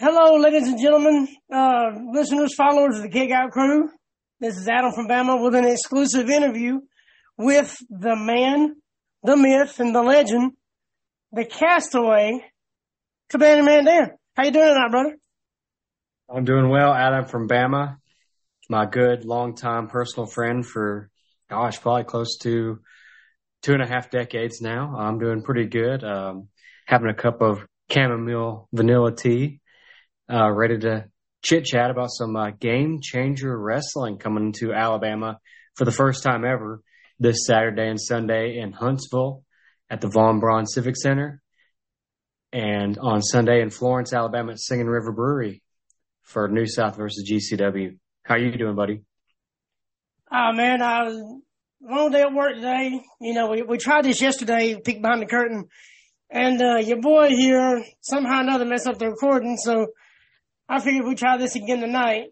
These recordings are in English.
Hello, ladies and gentlemen, listeners, followers of the Kick Out Crew. This is Adam from Bama with an exclusive interview with the man, the myth, and the legend, the castaway, Cabana Man Dan. How you doing tonight, brother? I'm doing well, Adam from Bama. My good, longtime personal friend for, gosh, probably close to 2.5 decades now. I'm doing pretty good. Having a cup of chamomile vanilla tea. Ready to chit-chat about some game-changer wrestling coming to Alabama for the first time ever this Saturday and Sunday in Huntsville at the Von Braun Civic Center, and on Sunday in Florence, Alabama at Singing River Brewery for New South versus GCW. How are you doing, buddy? Oh, man, I was long day at work today. You know, we tried this yesterday, peek behind the curtain, and your boy here somehow or another messed up the recording, so I figured we'd try this again tonight.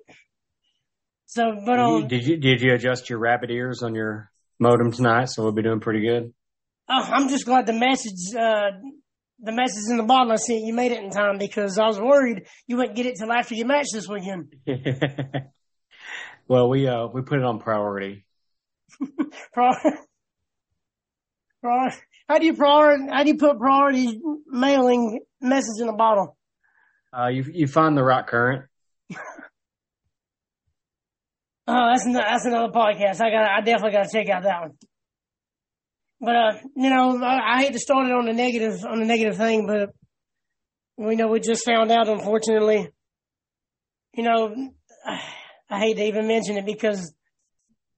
So, but did you adjust your rabbit ears on your modem tonight? So we'll be doing pretty good. Oh, I'm just glad the message in the bottle I sent you made it in time, because I was worried you wouldn't get it till after your match this weekend. Well, we put it on priority. How do you put priority mailing message in a bottle? You find the right current. Oh, that's another podcast. I definitely gotta check out that one. But you know, I hate to start it on the negative thing, but we just found out, unfortunately. You know, I hate to even mention it because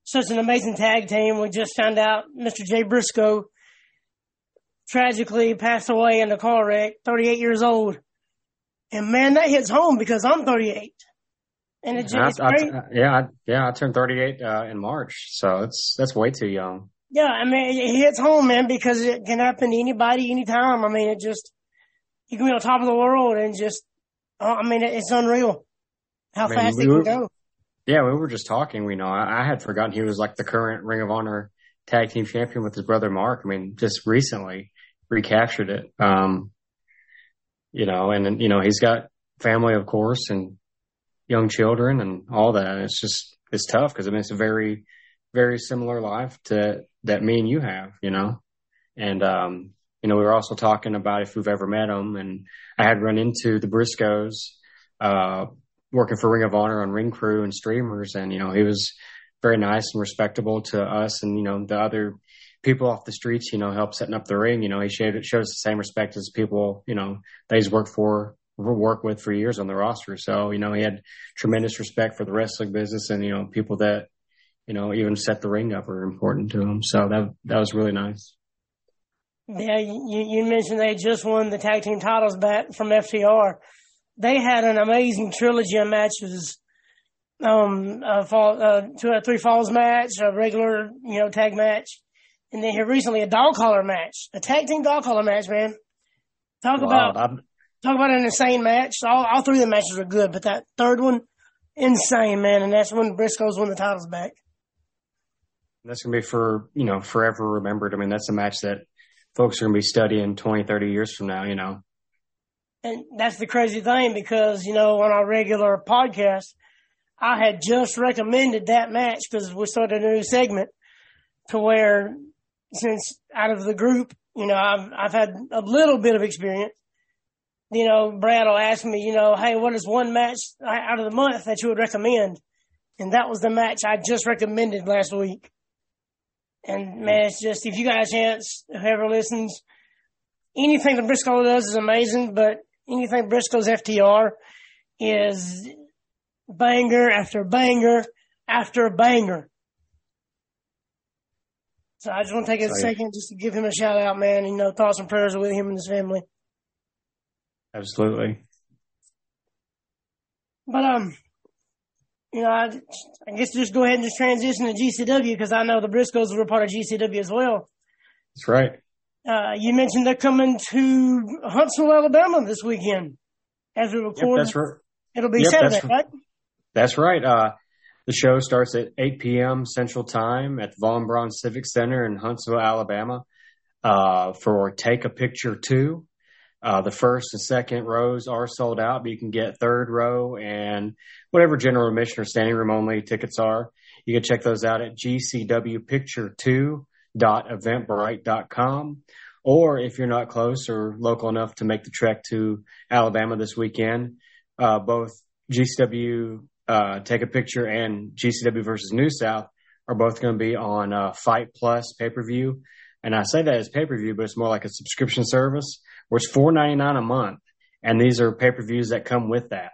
such an amazing tag team. We just found out Mr. Jay Briscoe tragically passed away in a car wreck, 38 years old. And man, that hits home because I'm 38, and it's great. I turned 38 in March, so that's way too young. Yeah, I mean, it hits home, man, because it can happen to anybody, anytime. I mean, you can be on top of the world, and it's unreal how fast it can go. Yeah, we were just talking. We know I had forgotten he was like the current Ring of Honor tag team champion with his brother Mark. I mean, just recently recaptured it. You know, and, you know, he's got family, of course, and young children and all that. And it's tough because, I mean, it's a very, very similar life to that me and you have, you know. And, you know, we were also talking about if we've ever met him. And I had run into the Briscoes working for Ring of Honor on Ring Crew and Streamers. And, you know, he was very nice and respectable to us and, you know, the other people off the streets, you know, help setting up the ring. You know, he shows the same respect as people, you know, that he's worked with for years on the roster. So, you know, he had tremendous respect for the wrestling business and, you know, people that, you know, even set the ring up were important to him. So that was really nice. Yeah, you mentioned they just won the tag team titles back from FTR. They had an amazing trilogy of matches. A 3 falls match, a regular, you know, tag match. And then here recently, a dog collar match, a tag team dog collar match, man. Talk about an insane match. All three of the matches were good, but that third one, insane, man. And that's when Briscoes won the titles back. That's going to be forever remembered. I mean, that's a match that folks are going to be studying 20, 30 years from now, you know. And that's the crazy thing because, you know, on our regular podcast, I had just recommended that match because we started a new segment to where, since out of the group, you know, I've had a little bit of experience. You know, Brad will ask me, you know, hey, what is one match out of the month that you would recommend? And that was the match I just recommended last week. And man, it's just, if you got a chance, whoever listens, anything that Briscoe does is amazing, but anything Briscoe's FTR is banger after banger after banger. So I just want to take a second just to give him a shout out, man. You know, thoughts and prayers are with him and his family. Absolutely. But, you know, I guess just go ahead and just transition to GCW because I know the Briscoes were part of GCW as well. That's right. You mentioned they're coming to Huntsville, Alabama this weekend as we record. Yep, that's right. It'll be Saturday, right? That's right. The show starts at 8 p.m. Central Time at Von Braun Civic Center in Huntsville, Alabama, for Take a Picture 2. The first and second rows are sold out, but you can get third row and whatever general admission or standing room only tickets are. You can check those out at gcwpicture2.eventbrite.com. Or if you're not close or local enough to make the trek to Alabama this weekend, both GCW Take a Picture and GCW versus New South are both going to be on Fight Plus pay-per-view. And I say that as pay-per-view, but it's more like a subscription service where it's $4.99 a month. And these are pay-per-views that come with that.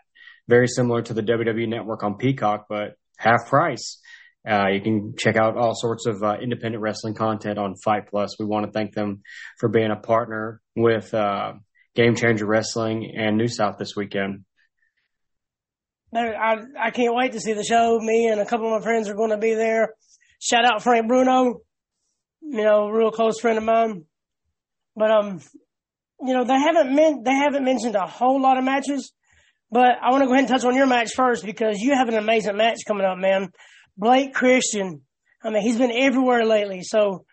Very similar to the WWE Network on Peacock, but half price. You can check out all sorts of independent wrestling content on Fight Plus. We want to thank them for being a partner with Game Changer Wrestling and New South this weekend. I can't wait to see the show. Me and a couple of my friends are going to be there. Shout out Frank Bruno, real close friend of mine. But they haven't mentioned a whole lot of matches. But I want to go ahead and touch on your match first because you have an amazing match coming up, man. Blake Christian, he's been everywhere lately. So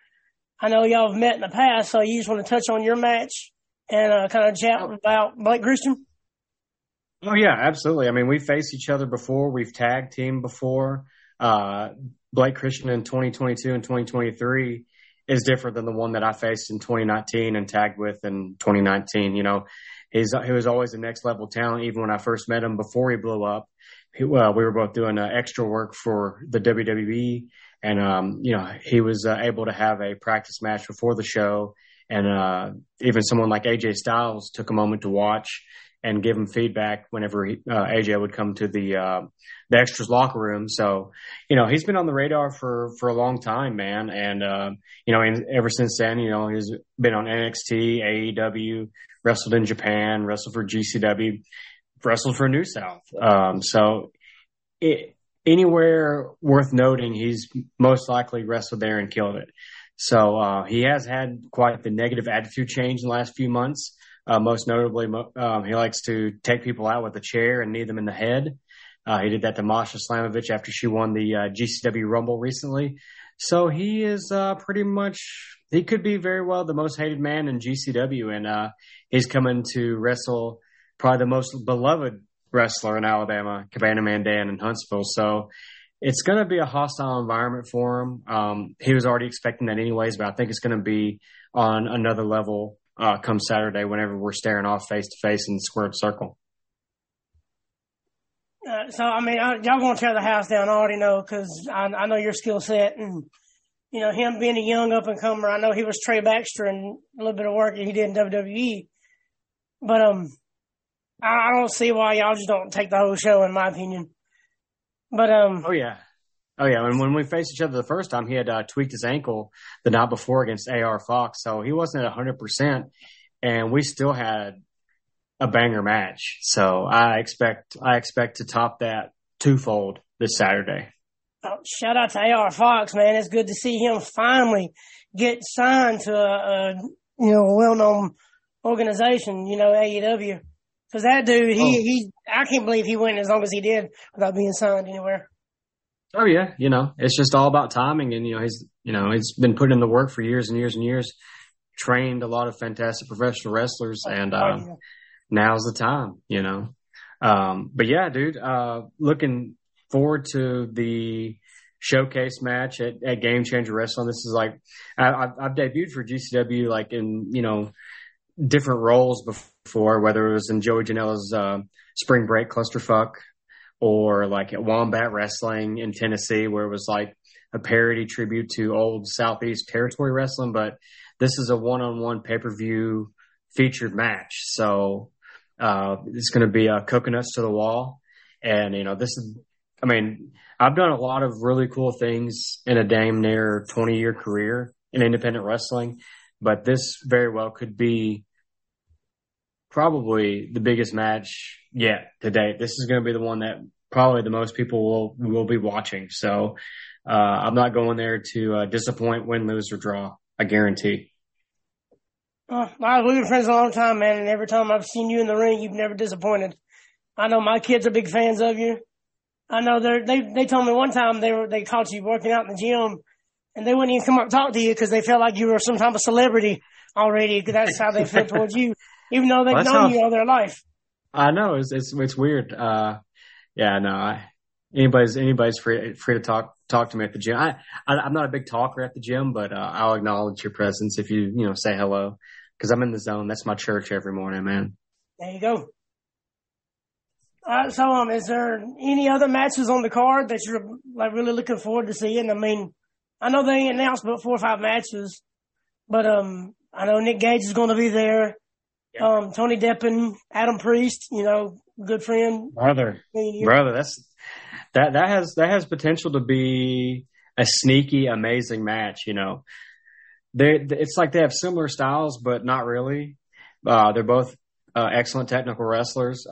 I know y'all have met in the past. So you just want to touch on your match and kind of chat about Blake Christian? Oh, yeah, absolutely. We've faced each other before. We've tag teamed before. Blake Christian in 2022 and 2023 is different than the one that I faced in 2019 and tagged with in 2019. He was always a next level talent. Even when I first met him before he blew up, we were both doing extra work for the WWE. And, he was able to have a practice match before the show. And even someone like AJ Styles took a moment to watch and give him feedback whenever AJ would come to the extras locker room. So, he's been on the radar for a long time, man. And, ever since then, he's been on NXT, AEW, wrestled in Japan, wrestled for GCW, wrestled for New South. Anywhere worth noting, he's most likely wrestled there and killed it. So he has had quite the negative attitude change in the last few months. Most notably, he likes to take people out with a chair and knee them in the head. He did that to Masha Slamovich after she won the GCW Rumble recently. So he is he could be very well the most hated man in GCW. And he's coming to wrestle probably the most beloved wrestler in Alabama, Cabana Man Dan in Huntsville. So it's going to be a hostile environment for him. He was already expecting that anyways, but I think it's going to be on another level come Saturday whenever we're staring off face-to-face in the squared circle. Y'all going to tear the house down, I already know, because I know your skill set. And, him being a young up-and-comer, I know he was Trey Baxter and a little bit of work that he did in WWE. But I don't see why y'all just don't take the whole show, in my opinion. But Oh, yeah. And when we faced each other the first time, he had tweaked his ankle the night before against A.R. Fox. So he wasn't at 100%, and we still had a banger match. So I expect to top that twofold this Saturday. Oh, shout out to A.R. Fox, man. It's good to see him finally get signed to a well-known organization, AEW. Because that dude, I can't believe he went as long as he did without being signed anywhere. Oh, yeah. It's just all about timing. And, he's been putting in the work for years and years and years, trained a lot of fantastic professional wrestlers. And now's the time, But, yeah, dude, looking forward to the showcase match at Game Changer Wrestling. This is like I've debuted for GCW like in, different roles before, whether it was in Joey Janela's Spring Break Clusterfuck, or like at Wombat Wrestling in Tennessee, where it was like a parody tribute to old Southeast Territory Wrestling. But this is a one-on-one pay-per-view featured match. So it's going to be coconuts to the wall. And, I've done a lot of really cool things in a damn near 20-year career in independent wrestling, but this very well could be probably the biggest match yet to date. This is going to be the one that probably the most people will be watching. So I'm not going there to disappoint, win, lose, or draw. I guarantee. Well, we've been friends a long time, man, and every time I've seen you in the ring, you've never disappointed. I know my kids are big fans of you. I know they told me one time they caught you working out in the gym, and they wouldn't even come up and talk to you because they felt like you were some type of celebrity already. That's how they felt towards you. even though they've known you all their life. I know it's weird. Anybody's free to talk to me at the gym. I'm not a big talker at the gym, but I'll acknowledge your presence if you say hello, because I'm in the zone. That's my church every morning, man. There you go. All right, so is there any other matches on the card that you're really looking forward to seeing? I mean, I know they announced about 4 or 5 matches, but I know Nick Gage is going to be there. Yeah. Tony Deppen, Adam Priest, good friend, brother. That has potential to be a sneaky, amazing match. It's like they have similar styles, but not really. They're both excellent technical wrestlers.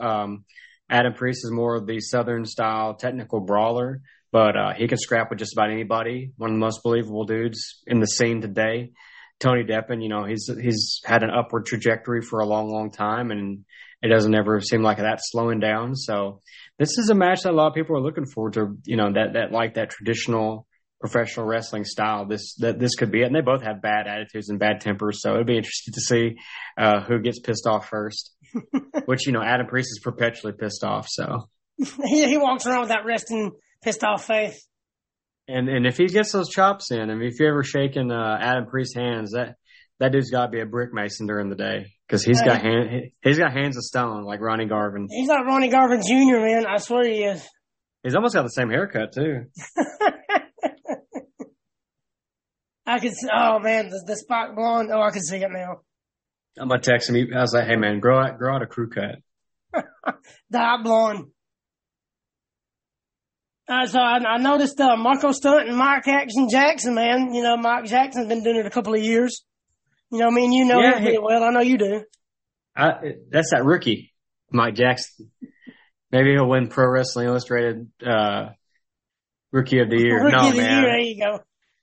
Adam Priest is more of the Southern style technical brawler, but he can scrap with just about anybody. One of the most believable dudes in the scene today. Tony Deppen, he's had an upward trajectory for a long, long time, and it doesn't ever seem like that's slowing down. So this is a match that a lot of people are looking forward to, that like that traditional professional wrestling style. This could be it. And they both have bad attitudes and bad tempers. So it'd be interesting to see who gets pissed off first, which, Adam Priest is perpetually pissed off. So he walks around with that resting pissed off face. And if he gets those chops in, if you're ever shaking Adam Priest's hands, that dude's got to be a brick mason during the day, because he's got hands of stone like Ronnie Garvin. He's like Ronnie Garvin Jr., man. I swear he is. He's almost got the same haircut too. I could see, the spot blonde. Oh, I can see it now. I'm gonna text him. I was like, "Hey, man, grow out a crew cut, dye blonde." So I noticed Marco Stunt and Mike Jackson, man. Mike Jackson's been doing it a couple of years. Him pretty well. I know you do. That's that rookie, Mike Jackson. Maybe he'll win Pro Wrestling Illustrated Rookie of the Year. Year, there you go.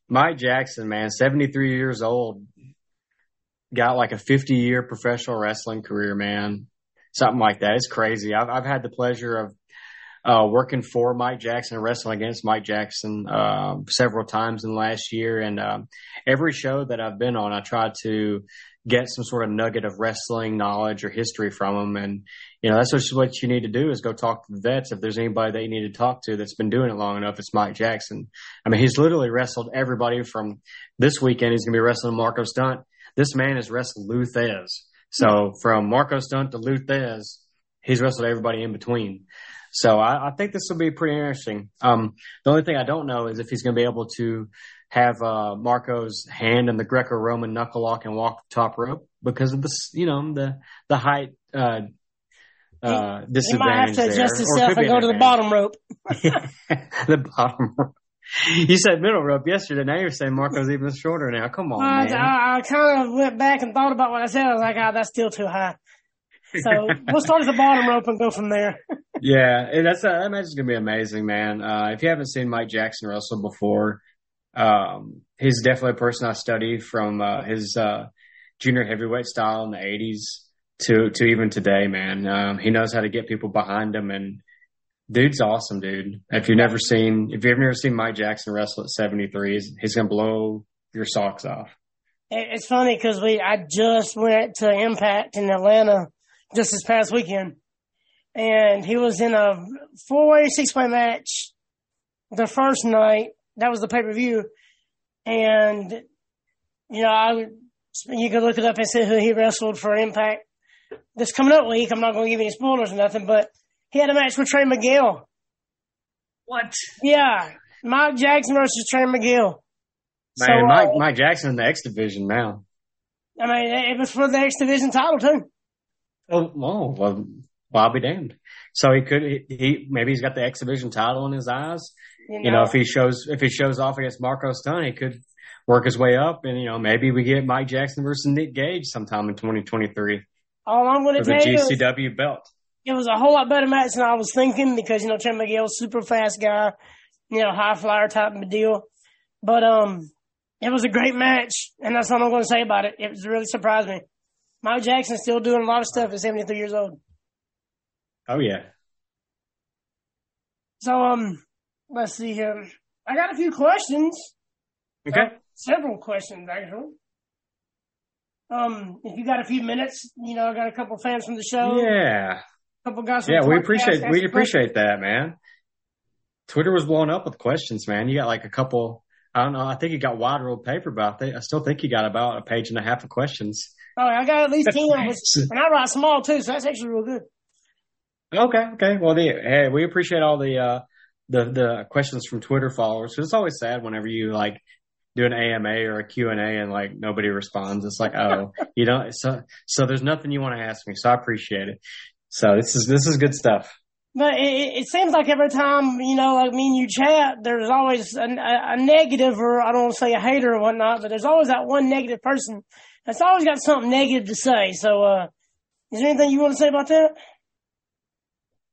Mike Jackson, man, 73 years old. Got like a 50-year professional wrestling career, man. Something like that. It's crazy. I've had the pleasure of working for Mike Jackson and wrestling against Mike Jackson several times in the last year. And every show that I've been on, I try to get some sort of nugget of wrestling knowledge or history from him. And, that's just what you need to do, is go talk to the vets. If there's anybody that you need to talk to that's been doing it long enough, it's Mike Jackson. I mean, he's literally wrestled everybody from this weekend. He's going to be wrestling Marco Stunt. This man has wrestled Luthez. So from Marco Stunt to Luthez, he's wrestled everybody in between. So I think this will be pretty interesting. The only thing I don't know is if he's going to be able to have Marco's hand in the Greco-Roman knuckle lock and walk the top rope because of the height disadvantage. He might have to adjust himself and go to the bottom rope. The bottom rope. You said middle rope yesterday. Now you're saying Marco's even shorter now. Come on, man. I kind of went back and thought about what I said. I was like, that's still too high. So we'll start at the bottom rope and go from there. Yeah, that match is going to be amazing, man. If you haven't seen Mike Jackson wrestle before, he's definitely a person I study from his junior heavyweight style in the 80s to even today, man. He knows how to get people behind him, and dude's awesome, dude. If you've never seen Mike Jackson wrestle at 73, he's going to blow your socks off. It's funny because I just went to Impact in Atlanta just this past weekend. And he was in a 4-way, 6-way match the first night. That was the pay-per-view. And, you could look it up and see who he wrestled for Impact. This coming up week, I'm not going to give any spoilers or nothing, but he had a match with Trey Miguel. What? Yeah. Mike Jackson versus Trey Miguel. Man, so, Mike Jackson in the X Division now. I mean, it was for the X Division title, too. Oh, well. I'll be damned. So maybe he's got the X Division title in his eyes. If he shows off against Marco Stunt, he could work his way up, and maybe we get Mike Jackson versus Nick Gage sometime in 2023. All I'm going to tell you, GCW belt. It was a whole lot better match than I was thinking because Trey Miguel's super fast guy, high flyer type of deal. But it was a great match, and that's all I'm going to say about it. It really surprised me. Mike Jackson's still doing a lot of stuff at 73 years old. Oh, yeah. So, let's see here. I got a few questions. Okay. Several questions, actually. If you got a few minutes, you know, I got a couple fans from the show. Yeah. A couple guys. Yeah, we appreciate that, man. Twitter was blowing up with questions, man. You got like a couple. I don't know. I think you got Wide Road Paper, but I still think you got about a page and a half of questions. Oh, I got at least 10. And I write small too, so that's actually real good. Okay. Well, hey, we appreciate all the questions from Twitter followers. It's always sad whenever you like do an AMA or a Q&A and like nobody responds. It's like, oh, you know, so there's nothing you want to ask me. So I appreciate it. So this is good stuff. But it seems like every time, you know, like me and you chat, there's always a negative, or I don't want to say a hater or whatnot, but there's always that one negative person that's always got something negative to say. So is there anything you want to say about that?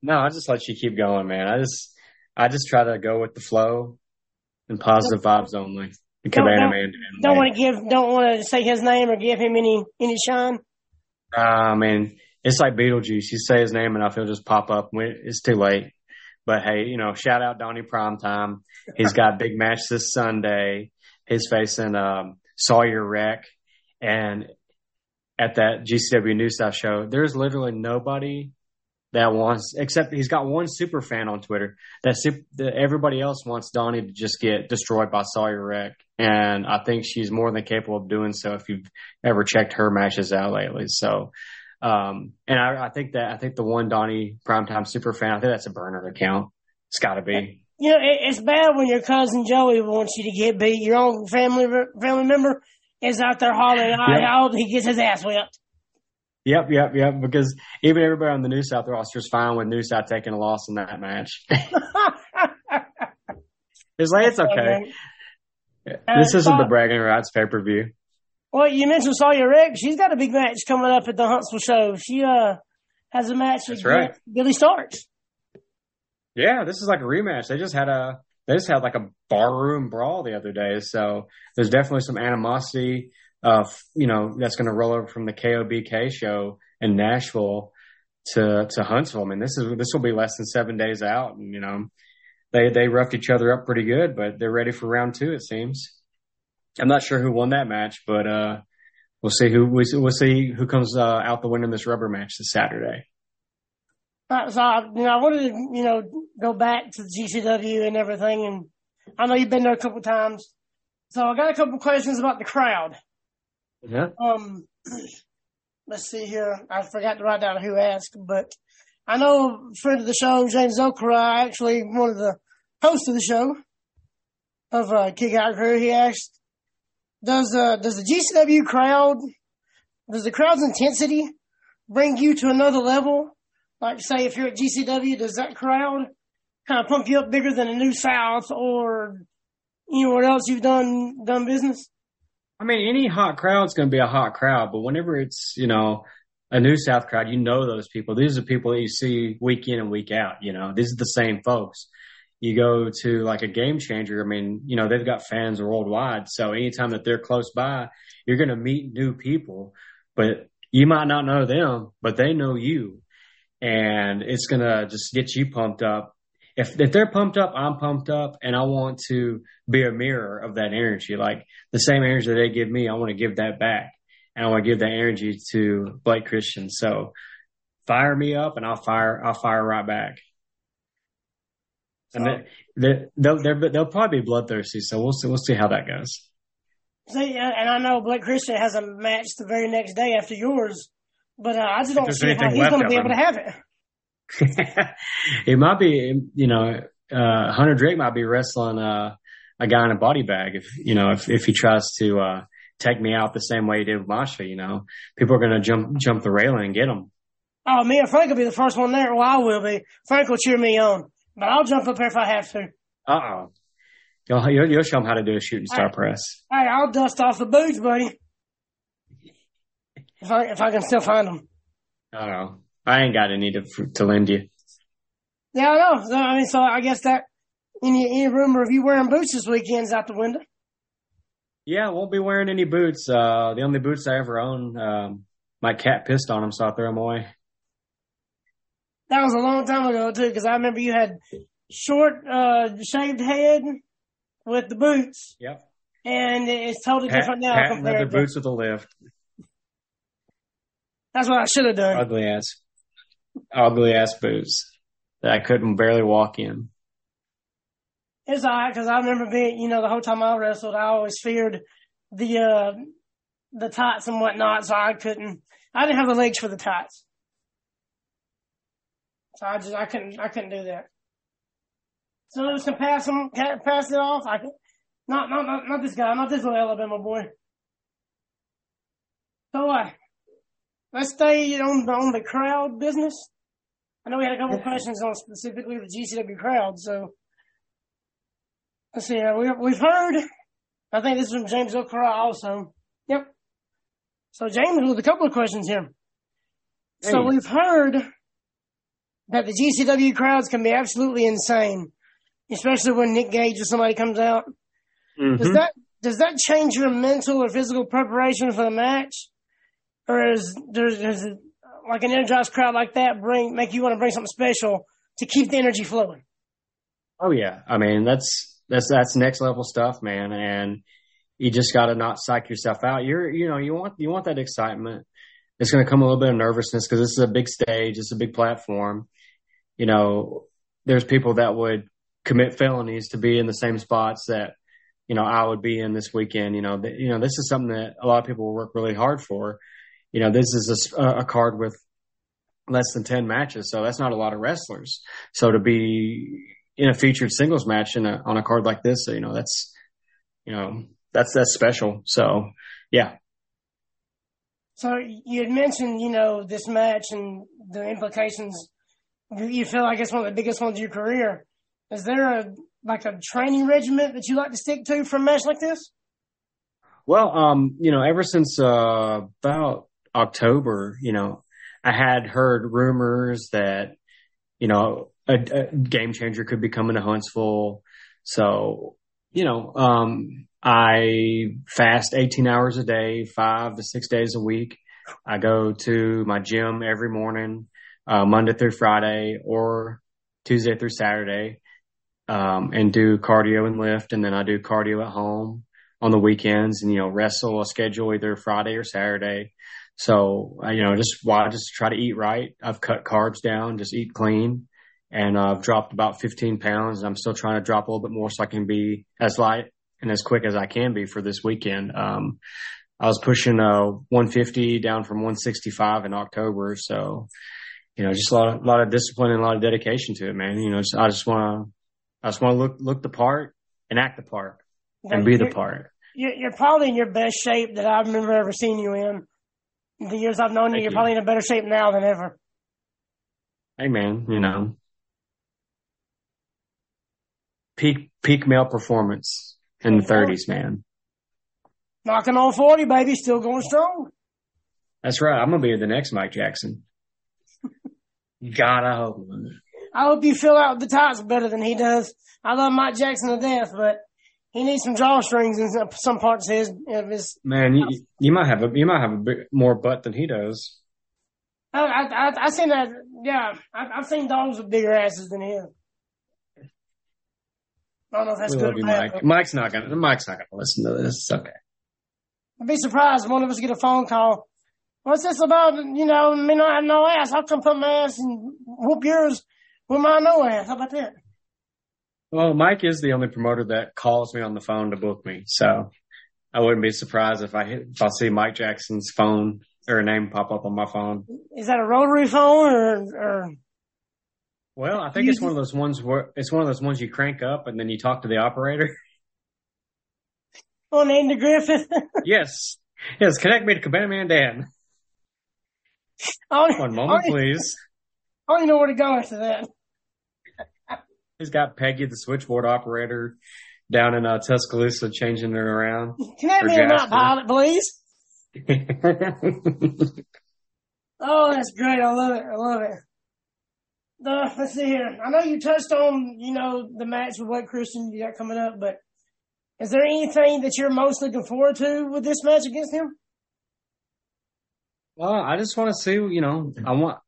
No, I just let you keep going, man. I just try to go with the flow and positive vibes only. Don't want to say his name or give him any shine. I mean, it's like Beetlejuice. You say his name enough, he'll just pop up. It's too late. But, hey, you know, shout out Donnie Primetime. He's got a big match this Sunday. He's facing Sawyer Rick. And at that GCW New South show, there's literally nobody that wants – except he's got one super fan on Twitter. That everybody else wants Donnie to just get destroyed by Sawyer Rick. And I think she's more than capable of doing so if you've ever checked her matches out lately. So – I think the one Donnie Primetime super fan, I think that's a burner account. It's got to be. You know, it's bad when your cousin Joey wants you to get beat. Your own family member is out there hollering. I hope he gets his ass whipped. Yep. Because even everybody on the New South roster is fine with New South taking a loss in that match. It's like, it's okay. This isn't the Bragging Rights pay-per-view. Well, you mentioned Sawyer Rick. She's got a big match coming up at the Huntsville show. She has a match with Billy Starks. Yeah, this is like a rematch. They just had like a barroom brawl the other day. So there's definitely some animosity, you know, that's going to roll over from the KOBK show in Nashville to Huntsville. I mean, this will be less than 7 days out, and you know, they roughed each other up pretty good, but they're ready for round two, it seems. I'm not sure who won that match, but we'll see who comes out the winner in this rubber match this Saturday. So I wanted to go back to the GCW and everything, and I know you've been there a couple of times, so I got a couple of questions about the crowd. Yeah. Let's see here. I forgot to write down who asked, but I know a friend of the show, James Okura, actually one of the hosts of the show of Kick Out Crew. He asked, Does the GCW crowd, does the crowd's intensity bring you to another level? Like, say, if you're at GCW, does that crowd kind of pump you up bigger than the New South or, you know, what else you've done business? I mean, any hot crowd's going to be a hot crowd, but whenever it's, you know, a New South crowd, you know those people. These are people that you see week in and week out, you know. These are the same folks. You go to like a Game Changer. I mean, you know, they've got fans worldwide. So anytime that they're close by, you're going to meet new people, but you might not know them, but they know you. And it's going to just get you pumped up. If they're pumped up, I'm pumped up, and I want to be a mirror of that energy. Like the same energy that they give me, I want to give that back. And I want to give that energy to Blake Christian. So fire me up and I'll fire right back. And they'll probably be bloodthirsty, so we'll see how that goes. See, and I know Blake Christian has a match the very next day after yours, but I just don't see how he's going to be able to have it. It might be, you know, Hunter Drake might be wrestling a guy in a body bag if he tries to take me out the same way he did with Masha. You know, people are going to jump the railing and get him. Oh, me and Frank will be the first one there. Well, I will be. Frank will cheer me on. But I'll jump up there if I have to. Uh-oh. You'll show them how to do a shooting star press. Hey, I'll dust off the boots, buddy. If I can still find them. I don't know. I ain't got any to lend you. Yeah, I know. So I guess that any rumor of you wearing boots this weekend's out the window. Yeah, I won't be wearing any boots. The only boots I ever own, my cat pissed on them, so I threw them away. That was a long time ago, too, because I remember you had short, shaved head with the boots. Yep. And it's totally different now compared to... leather boots with a lift. That's what I should have done. Ugly ass boots that I couldn't barely walk in. It's all right, because I remember being, the whole time I wrestled, I always feared the tights and whatnot, so I didn't have the legs for the tights. So I couldn't do that. So I can pass it off. I could, not this guy, not this little Alabama boy. So let's stay on the crowd business. I know we had a couple of questions on specifically the GCW crowd, so let's see. We've heard, I think this is from James O'Carroll also. Yep. So James with a couple of questions here. Hey. So we've heard that the GCW crowds can be absolutely insane, especially when Nick Gage or somebody comes out. Mm-hmm. Does that change your mental or physical preparation for the match? Or does like an energized crowd like that make you want to bring something special to keep the energy flowing? Oh yeah. I mean, that's next level stuff, man. And you just got to not psych yourself out. You want that excitement. It's going to come a little bit of nervousness because this is a big stage. It's a big platform. There's people that would commit felonies to be in the same spots that, I would be in this weekend. This is something that a lot of people will work really hard for. This is a card with less than 10 matches. So that's not a lot of wrestlers. So to be in a featured singles match on a card like this, that's special. So, yeah. So you had mentioned, this match and the implications. You feel like it's one of the biggest ones of your career. Is there a training regiment that you like to stick to for a match like this? Well, ever since about October, I had heard rumors that, a Game Changer could be coming to Huntsville. So, I fast 18 hours a day, 5 to 6 days a week. I go to my gym every morning, Monday through Friday or Tuesday through Saturday, and do cardio and lift. And then I do cardio at home on the weekends and, wrestle a schedule either Friday or Saturday. So, I just try to eat right. I've cut carbs down, just eat clean. And I've dropped about 15 pounds and I'm still trying to drop a little bit more so I can be as light and as quick as I can be for this weekend. I was pushing 150 down from 165 in October. So, just a lot of discipline and a lot of dedication to it, man. I just want to look the part and act the part and be the part. You're probably in your best shape that I remember ever seeing you in. The years I've known you, you're probably in a better shape now than ever. Hey, man, peak male performance in the 30s, man. Knocking on 40, baby, still going strong. That's right. I'm going to be the next Mike Jackson. God, I hope. I hope you fill out the tights better than he does. I love Mike Jackson to death, but he needs some drawstrings in some parts of his. Man, you might have a bit more butt than he does. I've seen that. Yeah, I've seen dogs with bigger asses than him. I don't know if that's good or bad. Mike. Mike's not gonna listen to this. It's okay. I'd be surprised if one of us get a phone call. What's this about? Me not having no ass. How come put my ass and whoop yours with my no ass? How about that? Well, Mike is the only promoter that calls me on the phone to book me, so I wouldn't be surprised if I see Mike Jackson's phone or a name pop up on my phone. Is that a rotary phone or? Well, I think it's one of those ones where it's one of those ones you crank up and then you talk to the operator. On Andy Griffith. Yes. Connect me to Cabana Man Dan. One moment, please. I don't know where to go after that. He's got Peggy, the switchboard operator, down in Tuscaloosa, changing her around. Connect me to my pilot, please. Oh, that's great! I love it. Let's see here. I know you touched on, the match with Blake Christian you got coming up, but is there anything that you're most looking forward to with this match against him? Well, I just want to see,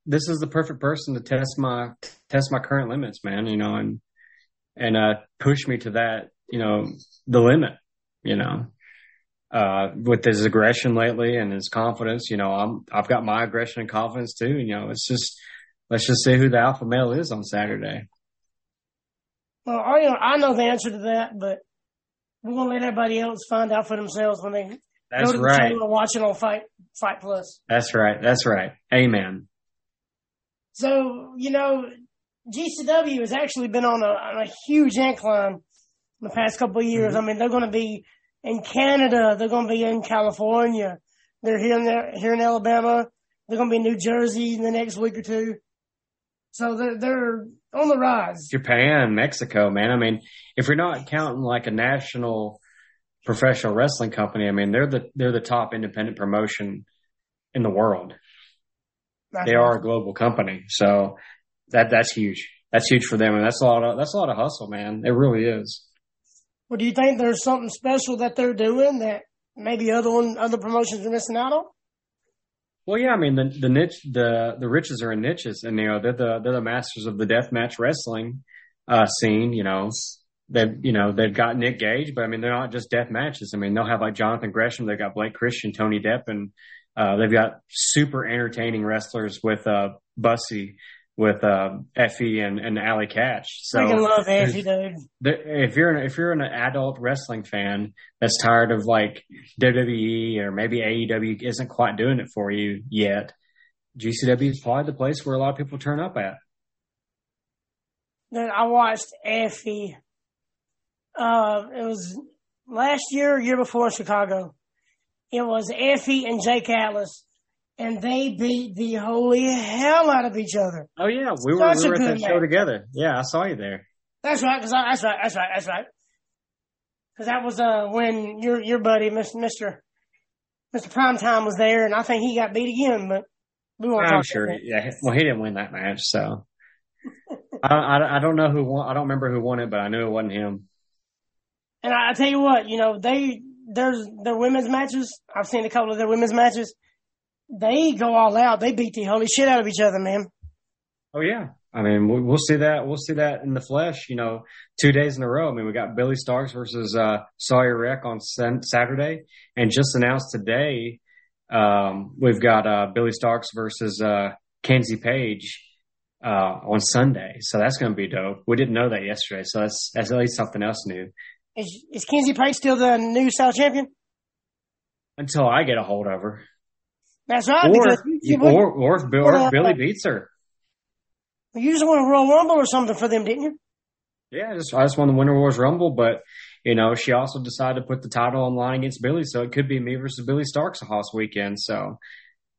this is the perfect person to test my current limits, man, and push me to that, the limit. with his aggression lately and his confidence. You know, I've got my aggression and confidence too. You know, it's just, let's just see who the alpha male is on Saturday. Well, I know the answer to that, but we're going to let everybody else find out for themselves when they go to the channel and watch it on Fight Plus. That's right. That's right. Amen. So, you know, GCW has actually been on a huge incline in the past couple of years. Mm-hmm. I mean, they're going to be in Canada. They're going to be in California. They're here in Alabama. They're going to be in New Jersey in the next week or two. So they're on the rise. Japan, Mexico, man. I mean, if you're not counting like a national professional wrestling company, I mean, they're the top independent promotion in the world. They are a global company, so that's huge. That's huge for them, and that's a lot of hustle, man. It really is. Well, do you think there's something special that they're doing that maybe other promotions are missing out on? Well, yeah, I mean the niche, the riches are in niches, and you know they're the masters of the deathmatch wrestling scene. You know they've got Nick Gage, but I mean they're not just death matches. I mean they'll have like Jonathan Gresham, they've got Blake Christian, Tony Deppen. They've got super entertaining wrestlers with Bussy, with Effie and Allie Catch. So I love Effie, dude. If you're an adult wrestling fan that's tired of like WWE or maybe AEW isn't quite doing it for you yet, GCW is probably the place where a lot of people turn up at. Then I watched Effie. It was last year, year before in Chicago. It was Effie and Jake Atlas, and they beat the holy hell out of each other. Oh, yeah. We were at that show together. Yeah, I saw you there. That's right. That's right. Because that was when your buddy, Mr. Primetime, was there, and I think he got beat again, but we won't talk about that. Yeah. Well, he didn't win that match, so. I don't know who won. I don't remember who won it, but I knew it wasn't him. And I tell you what, you know, there's their women's matches. I've seen a couple of their women's matches. They go all out. They beat the holy shit out of each other, man. Oh, yeah. I mean, we'll see that. We'll see that in the flesh, you know, 2 days in a row. I mean, we got Billy Starks versus Sawyer Rick on Saturday. And just announced today, we've got Billy Starks versus Kenzie Page on Sunday. So that's going to be dope. We didn't know that yesterday. So that's at least something else new. Is Kenzie Page still the New South champion? Until I get a hold of her. That's right. Or if Billy beats her. You just won a Royal Rumble or something for them, didn't you? Yeah, I just won the Winter Wars Rumble, but, you know, she also decided to put the title on line against Billy, so it could be me versus Billy Starks a Hoss weekend. So,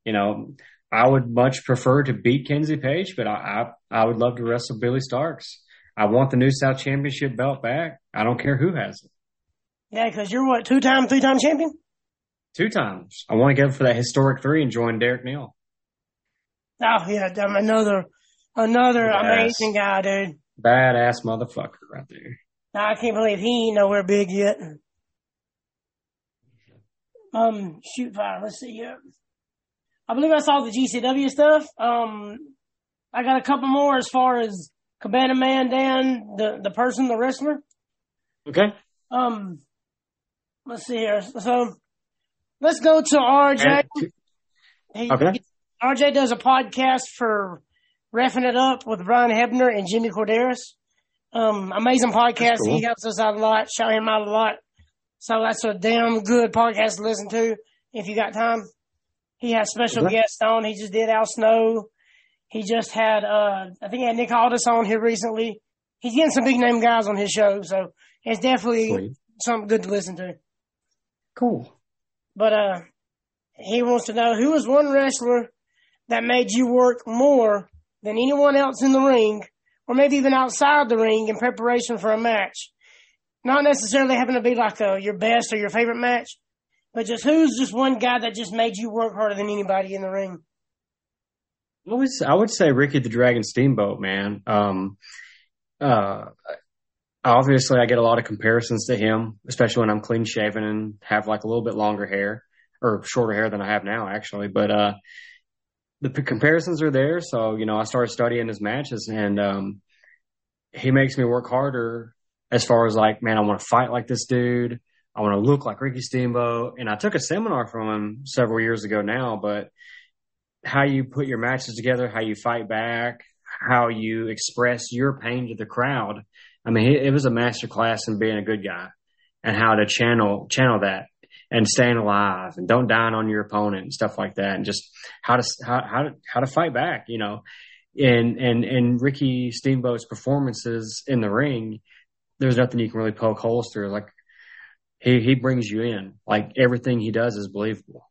you know, I would much prefer to beat Kenzie Page, but I would love to wrestle Billy Starks. I want the New South Championship belt back. I don't care who has it. Yeah, because you're what, two-time, three-time champion? Two times. I want to go for that historic three and join Derek Neal. Oh, yeah. Another amazing guy, dude. Badass motherfucker right there. I can't believe he ain't nowhere big yet. Shoot fire. Let's see here. I believe I saw the GCW stuff. I got a couple more as far as Cabana Man Dan, the person, the wrestler. Okay. Let's see here. So let's go to RJ. Okay. RJ does a podcast for Reffing It Up with Brian Hebner and Jimmy Corderas. Amazing podcast. Cool. He helps us out a lot. Shout him out a lot. So that's a damn good podcast to listen to if you got time. He has special guests on. He just did Al Snow. He just had, I think he had Nick Aldis on here recently. He's getting some big name guys on his show, so it's definitely something good to listen to. Cool. But he wants to know who is one wrestler that made you work more than anyone else in the ring, or maybe even outside the ring in preparation for a match. Not necessarily having to be like your best or your favorite match, but just who's just one guy that just made you work harder than anybody in the ring. I would say Ricky the Dragon Steamboat, man. Obviously, I get a lot of comparisons to him, especially when I'm clean-shaven and have like a little bit longer hair or shorter hair than I have now, actually. But the comparisons are there, so, you know, I started studying his matches, and he makes me work harder as far as like, man, I want to fight like this dude. I want to look like Ricky Steamboat. And I took a seminar from him several years ago now, but how you put your matches together, how you fight back, how you express your pain to the crowd. I mean, it was a master class in being a good guy and how to channel that and staying alive and don't dine on your opponent and stuff like that. And just how to fight back, you know, and Ricky Steamboat's performances in the ring, there's nothing you can really poke holes through. Like he brings you in, like everything he does is believable.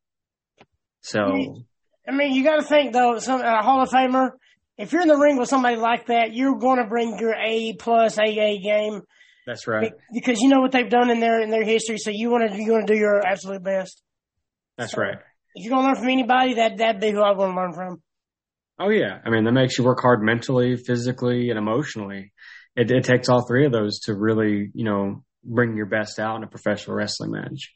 So, I mean, you got to think though, a Hall of Famer, if you're in the ring with somebody like that, you're going to bring your A+ game. That's right. Because you know what they've done in their history, so you want to do your absolute best. That's so right. If you're going to learn from anybody, that'd be who I'm going to learn from. Oh yeah, I mean that makes you work hard mentally, physically, and emotionally. It takes all three of those to really, you know, bring your best out in a professional wrestling match.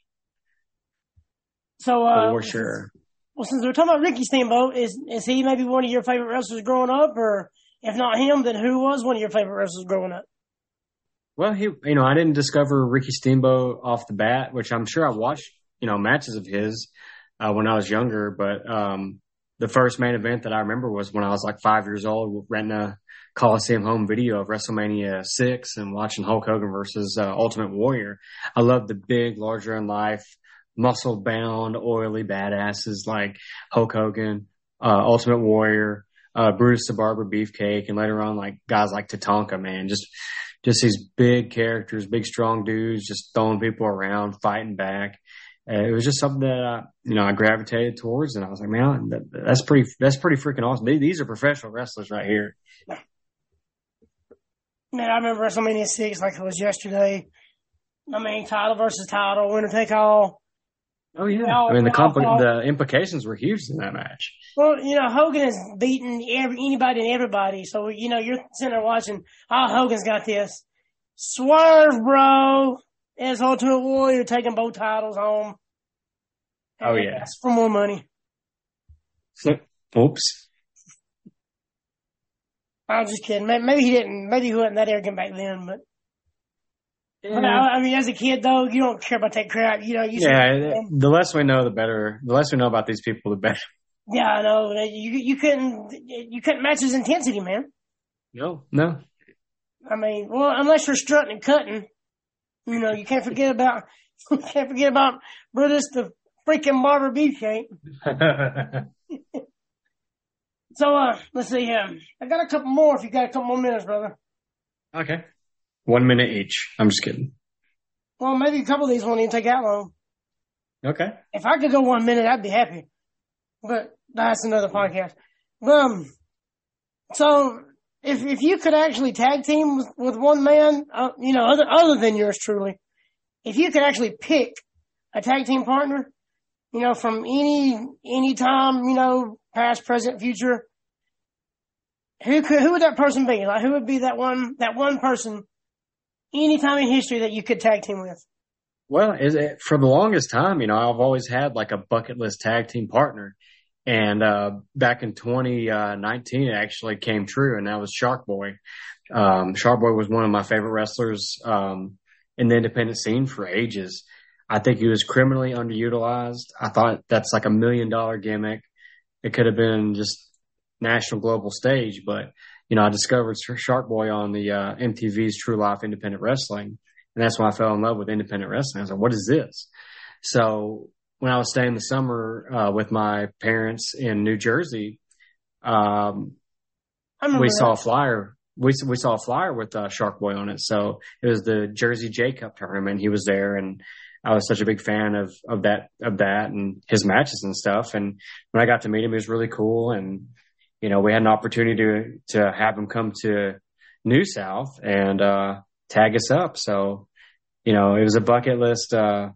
So for sure. Well, since we're talking about Ricky Steamboat, is he maybe one of your favorite wrestlers growing up, or if not him, then who was one of your favorite wrestlers growing up? Well, I didn't discover Ricky Steamboat off the bat, which I'm sure I watched, you know, matches of his when I was younger. But the first main event that I remember was when I was like 5 years old, renting a Coliseum home video of WrestleMania 6 and watching Hulk Hogan versus Ultimate Warrior. I loved the big, larger in life, muscle-bound, oily badasses like Hulk Hogan, Ultimate Warrior, Brutus the Barber Beefcake, and later on, like guys like Tatanka, man, just these big characters, big strong dudes, just throwing people around, fighting back. It was just something that I gravitated towards, and I was like, man, that's pretty freaking awesome. These are professional wrestlers right here. Man, I remember WrestleMania 6 like it was yesterday. I mean, title versus title, winner take all. Oh yeah, the implications were huge in that match. Well, you know, Hogan has beaten anybody and everybody, so you know you're sitting there watching. Oh, Hogan's got this. Swerve, bro, as Ultimate Warrior taking both titles home. Oh yeah, for more money. Oops. I'm just kidding. Maybe he didn't. Maybe he wasn't that arrogant back then, but. Yeah. But I mean, as a kid, though, you don't care about that crap. You know, the less we know, the better. The less we know about these people, the better. Yeah, I know. You couldn't match his intensity, man. No. I mean, well, unless you're strutting and cutting, you know, you can't forget about Brutus the freaking Barber Beefcake. So, let's see here. I got a couple more. If you got a couple more minutes, brother. Okay. 1 minute each. I'm just kidding. Well, maybe a couple of these won't even take that long. Okay. If I could go 1 minute, I'd be happy. But that's another podcast. So if you could actually tag team with one man, you know, other than yours truly, if you could actually pick a tag team partner, you know, from any time, you know, past, present, future, who would that person be? Like, who would be that one person? Any time in history that you could tag team with? Well, for the longest time, you know, I've always had like a bucket list tag team partner. And back in 2019, it actually came true, and that was Shark Boy. Shark Boy was one of my favorite wrestlers in the independent scene for ages. I think he was criminally underutilized. I thought that's like $1 million gimmick. It could have been just national global stage, but you know, I discovered Shark Boy on the MTV's True Life Independent Wrestling, and that's when I fell in love with independent wrestling. I was like, "What is this?" So when I was staying the summer with my parents in New Jersey, we saw a flyer with Shark Boy on it. So it was the Jersey J Cup tournament. He was there, and I was such a big fan of that and his matches and stuff. And when I got to meet him, he was really cool and. You know, we had an opportunity to have him come to New South and tag us up. So, you know, it was a bucket list. It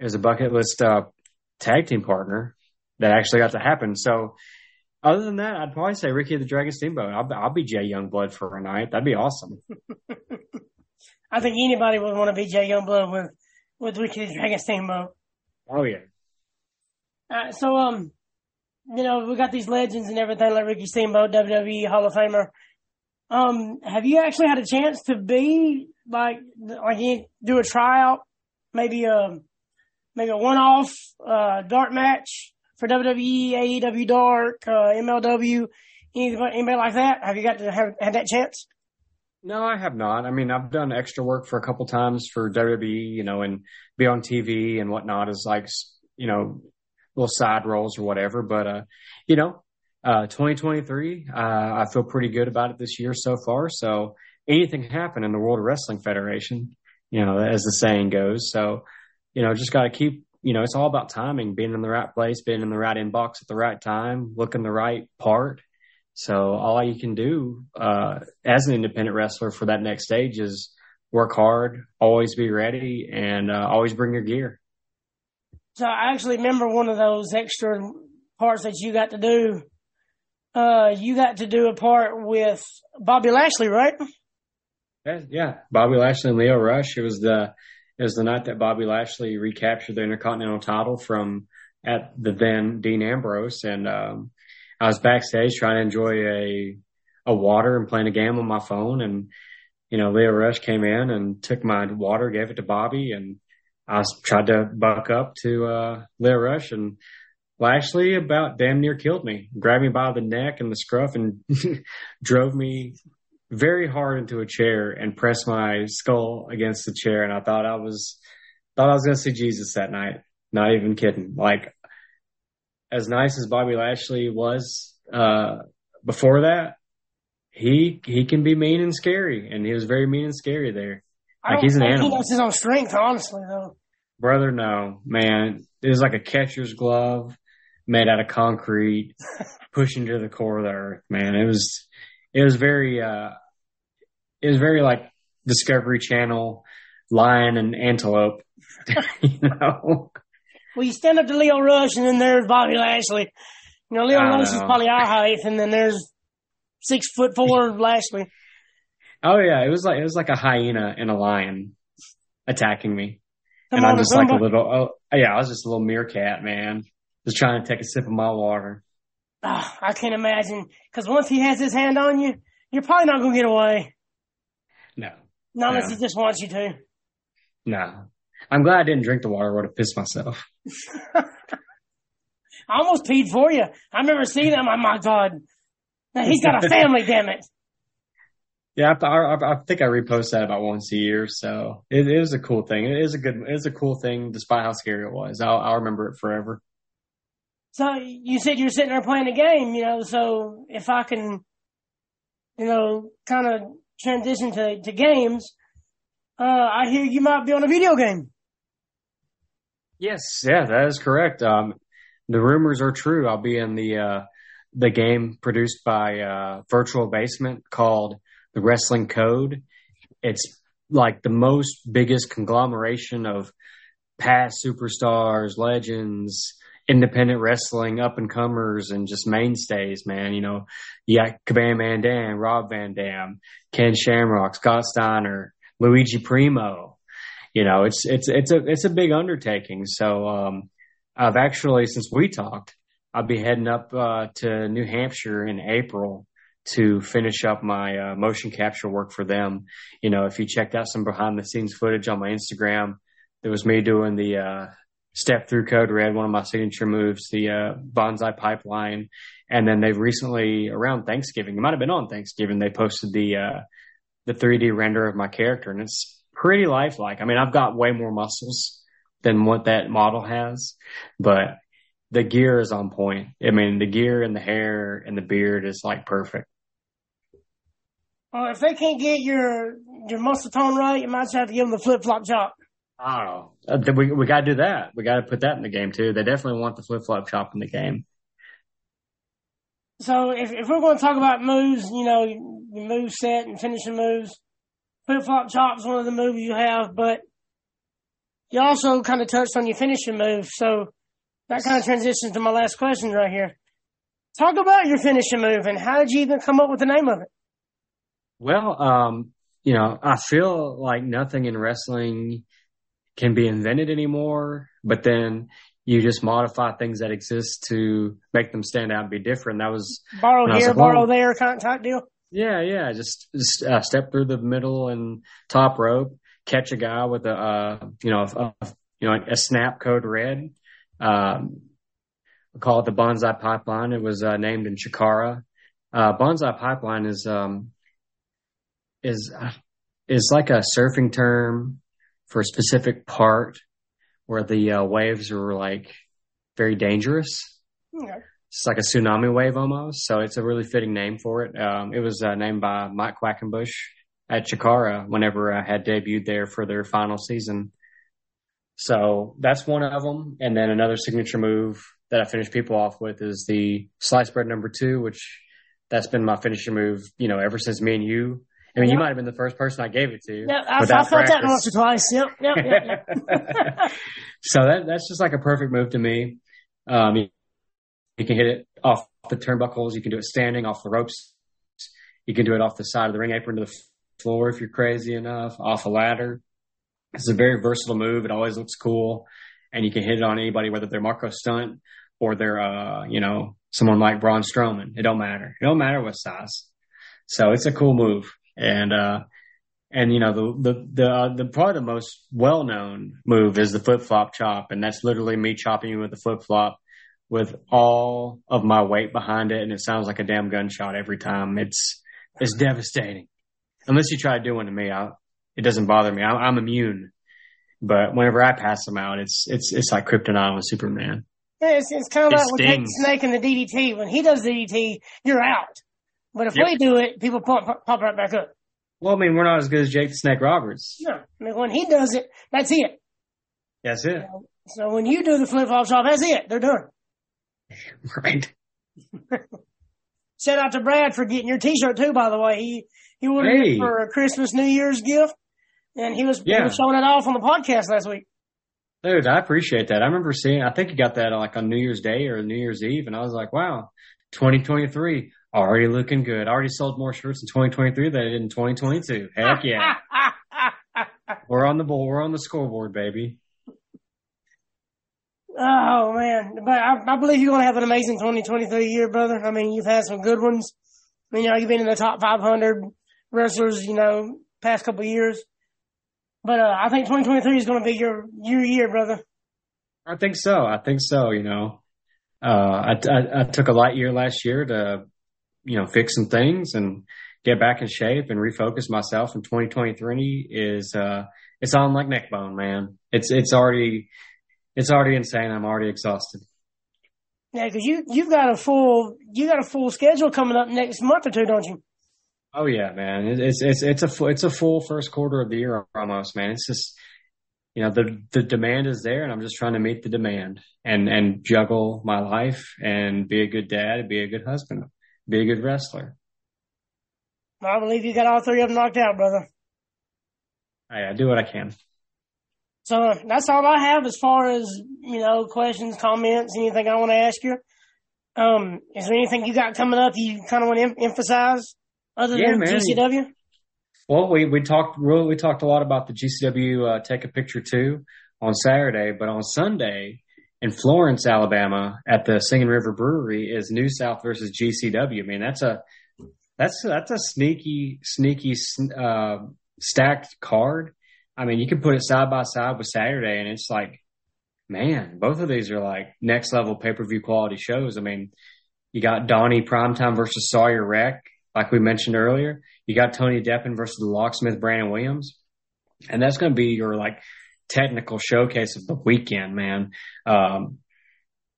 was a bucket list tag team partner that actually got to happen. So, other than that, I'd probably say Ricky the Dragon Steamboat. I'll be Jay Youngblood for a night. That'd be awesome. I think anybody would want to be Jay Youngblood with Ricky the Dragon Steamboat. Oh yeah. So. You know, we got these legends and everything like Ricky Steamboat, WWE Hall of Famer. Have you actually had a chance to be do a tryout maybe make a one-off dark match for WWE, AEW Dark, MLW, anybody like that? Have you got to have that chance? No, I have not. I mean, I've done extra work for a couple times for WWE, you know, and be on TV and whatnot as like, you know, little side roles or whatever. But, you know, 2023, I feel pretty good about it this year so far. So anything can happen in the World Wrestling Federation, you know, as the saying goes. So, you know, just got to keep, you know, it's all about timing, being in the right place, being in the right inbox at the right time, looking the right part. So all you can do as an independent wrestler for that next stage is work hard, always be ready, and always bring your gear. So I actually remember one of those extra parts that you got to do. You got to do a part with Bobby Lashley, right? Yeah, Bobby Lashley and Lio Rush. It was the night that Bobby Lashley recaptured the Intercontinental title from at the then Dean Ambrose, and I was backstage trying to enjoy a water and playing a game on my phone. And, you know, Lio Rush came in and took my water, gave it to Bobby. And I tried to buck up to Lio Rush. And Lashley about damn near killed me, grabbed me by the neck and the scruff and drove me very hard into a chair and pressed my skull against the chair. And I thought I was going to see Jesus that night. Not even kidding. Like, as nice as Bobby Lashley was before that, he can be mean and scary, and he was very mean and scary there. Like, he's an animal. He knows his own strength, honestly, though. Brother, no, man. It was like a catcher's glove made out of concrete, pushing to the core of the earth. Man, it was very like Discovery Channel, lion and antelope, you know. Well, you stand up to Lio Rush, and then there's Bobby Lashley. You know, Lio Rush is probably our height, and then there's 6'4" Lashley. Oh yeah, it was like a hyena and a lion attacking me, and I'm just like a little. Oh yeah, I was just a little meerkat, man, just trying to take a sip of my water. Oh, I can't imagine, because once he has his hand on you, you're probably not gonna get away. No. Not unless he just wants you to. No. I'm glad I didn't drink the water. I would have pissed myself. I almost peed for you. I remember seeing him. Oh, my God. Now, he's got a family, damn it. Yeah, I think I repost that about once a year. So it was a cool thing. It is a cool thing, despite how scary it was. I'll remember it forever. So you said you're sitting there playing a game, you know. So if I can, you know, kind of transition to games, I hear you might be on a video game. Yes, yeah, that is correct. The rumors are true. I'll be in the game produced by Virtual Basement called The Wrestling Code. It's like the biggest conglomeration of past superstars, legends, independent wrestling, up-and-comers, and just mainstays, man. You know, you got Cabana Man Dan, Rob Van Dam, Ken Shamrock, Scott Steiner, Luigi Primo. You know, it's a big undertaking. So, I've actually, since we talked, I'll be heading up, to New Hampshire in April to finish up my motion capture work for them. You know, if you checked out some behind the scenes footage on my Instagram, there was me doing the, step through Code Red, one of my signature moves, the Bonsai Pipeline. And then they've recently, around Thanksgiving, it might have been on Thanksgiving, they posted the 3D render of my character, and it's pretty lifelike. I mean, I've got way more muscles than what that model has, but the gear is on point. I mean, the gear and the hair and the beard is like perfect. Well, if they can't get your muscle tone right, you might just have to give them the flip-flop chop. Oh, we got to do that. We got to put that in the game, too. They definitely want the flip-flop chop in the game. So if we're going to talk about moves, you know, your move set and finishing moves, flip-flop chop is one of the moves you have, but you also kind of touched on your finishing move. So that kind of transitions to my last question right here. Talk about your finishing move, and how did you even come up with the name of it? Well, you know, I feel like nothing in wrestling can be invented anymore, but then you just modify things that exist to make them stand out and be different. That was borrow here, borrow there kind of type deal. Yeah. Just step through the middle and top rope, catch a guy with a snap code red. We call it the Bonsai Pipeline. It was named in Chikara. Bonsai Pipeline is like a surfing term for a specific part where the waves are like very dangerous. Yeah. It's like a tsunami wave almost. So it's a really fitting name for it. It was named by Mike Quackenbush at Chikara whenever I had debuted there for their final season. So that's one of them. And then another signature move that I finish people off with is the sliced bread number 2, which that's been my finishing move, you know, ever since me and you. I mean, yep. You might have been the first person I gave it to. Yep, I felt that once or twice. Yep. So that's just like a perfect move to me. You can hit it off the turnbuckles. You can do it standing, off the ropes. You can do it off the side of the ring apron to the floor if you're crazy enough, off a ladder. It's a very versatile move. It always looks cool. And you can hit it on anybody, whether they're Marco Stunt or they're, someone like Braun Strowman. It don't matter. It don't matter what size. So it's a cool move. And you know, the probably the most well-known move is the flip-flop chop. And that's literally me chopping you with a flip-flop with all of my weight behind it. And it sounds like a damn gunshot every time. It's devastating. Unless you try to do one to me, it doesn't bother me. I'm immune. But whenever I pass them out, it's like Kryptonite with Superman. Yeah, it's kind of like with Snake and the DDT. When he does the DDT, you're out. But if we do it, people pop right back up. Well, I mean, we're not as good as Jake the Snake Roberts. No. I mean, when he does it, that's it. That's it. You know? So when you do the flip-flop shop, that's it. They're done. Right. Shout out to Brad for getting your T-shirt, too, by the way. He ordered it for a Christmas, New Year's gift, and he was showing it off on the podcast last week. Dude, I appreciate that. I remember I think he got that like on New Year's Day or New Year's Eve, and I was like, wow, 2023. Already looking good. Already sold more shirts in 2023 than I did in 2022. Heck yeah. We're on the board. We're on the scoreboard, baby. Oh, man. But I believe you're going to have an amazing 2023 year, brother. I mean, you've had some good ones. I mean, you know, you've been in the top 500 wrestlers, you know, past couple of years. But I think 2023 is going to be your year, brother. I think so, you know. I took a light year last year to – you know, fix some things and get back in shape and refocus myself in 2023 is, it's on like neck bone, man. It's already insane. I'm already exhausted. Yeah. Cause you've got a full schedule coming up next month or two, don't you? Oh yeah, man. It's a full first quarter of the year almost, man. It's just, you know, the demand is there and I'm just trying to meet the demand and juggle my life and be a good dad and be a good husband. Be a good wrestler. I believe you got all three of them knocked out, brother. I do what I can. So that's all I have as far as, you know, questions, comments, anything I want to ask you. Is there anything you got coming up you kind of want to emphasize other than GCW? Well, we talked a lot about the GCW Take a Picture 2 on Saturday, but on Sunday – in Florence, Alabama, at the Singing River Brewery is New South versus GCW. I mean, that's a sneaky stacked card. I mean, you can put it side by side with Saturday, and it's like, man, both of these are like next level pay-per-view quality shows. I mean, you got Donnie Primetime versus Sawyer Rick, like we mentioned earlier. You got Tony Deppen versus the Locksmith Brandon Williams, and that's going to be your like technical showcase of the weekend, man.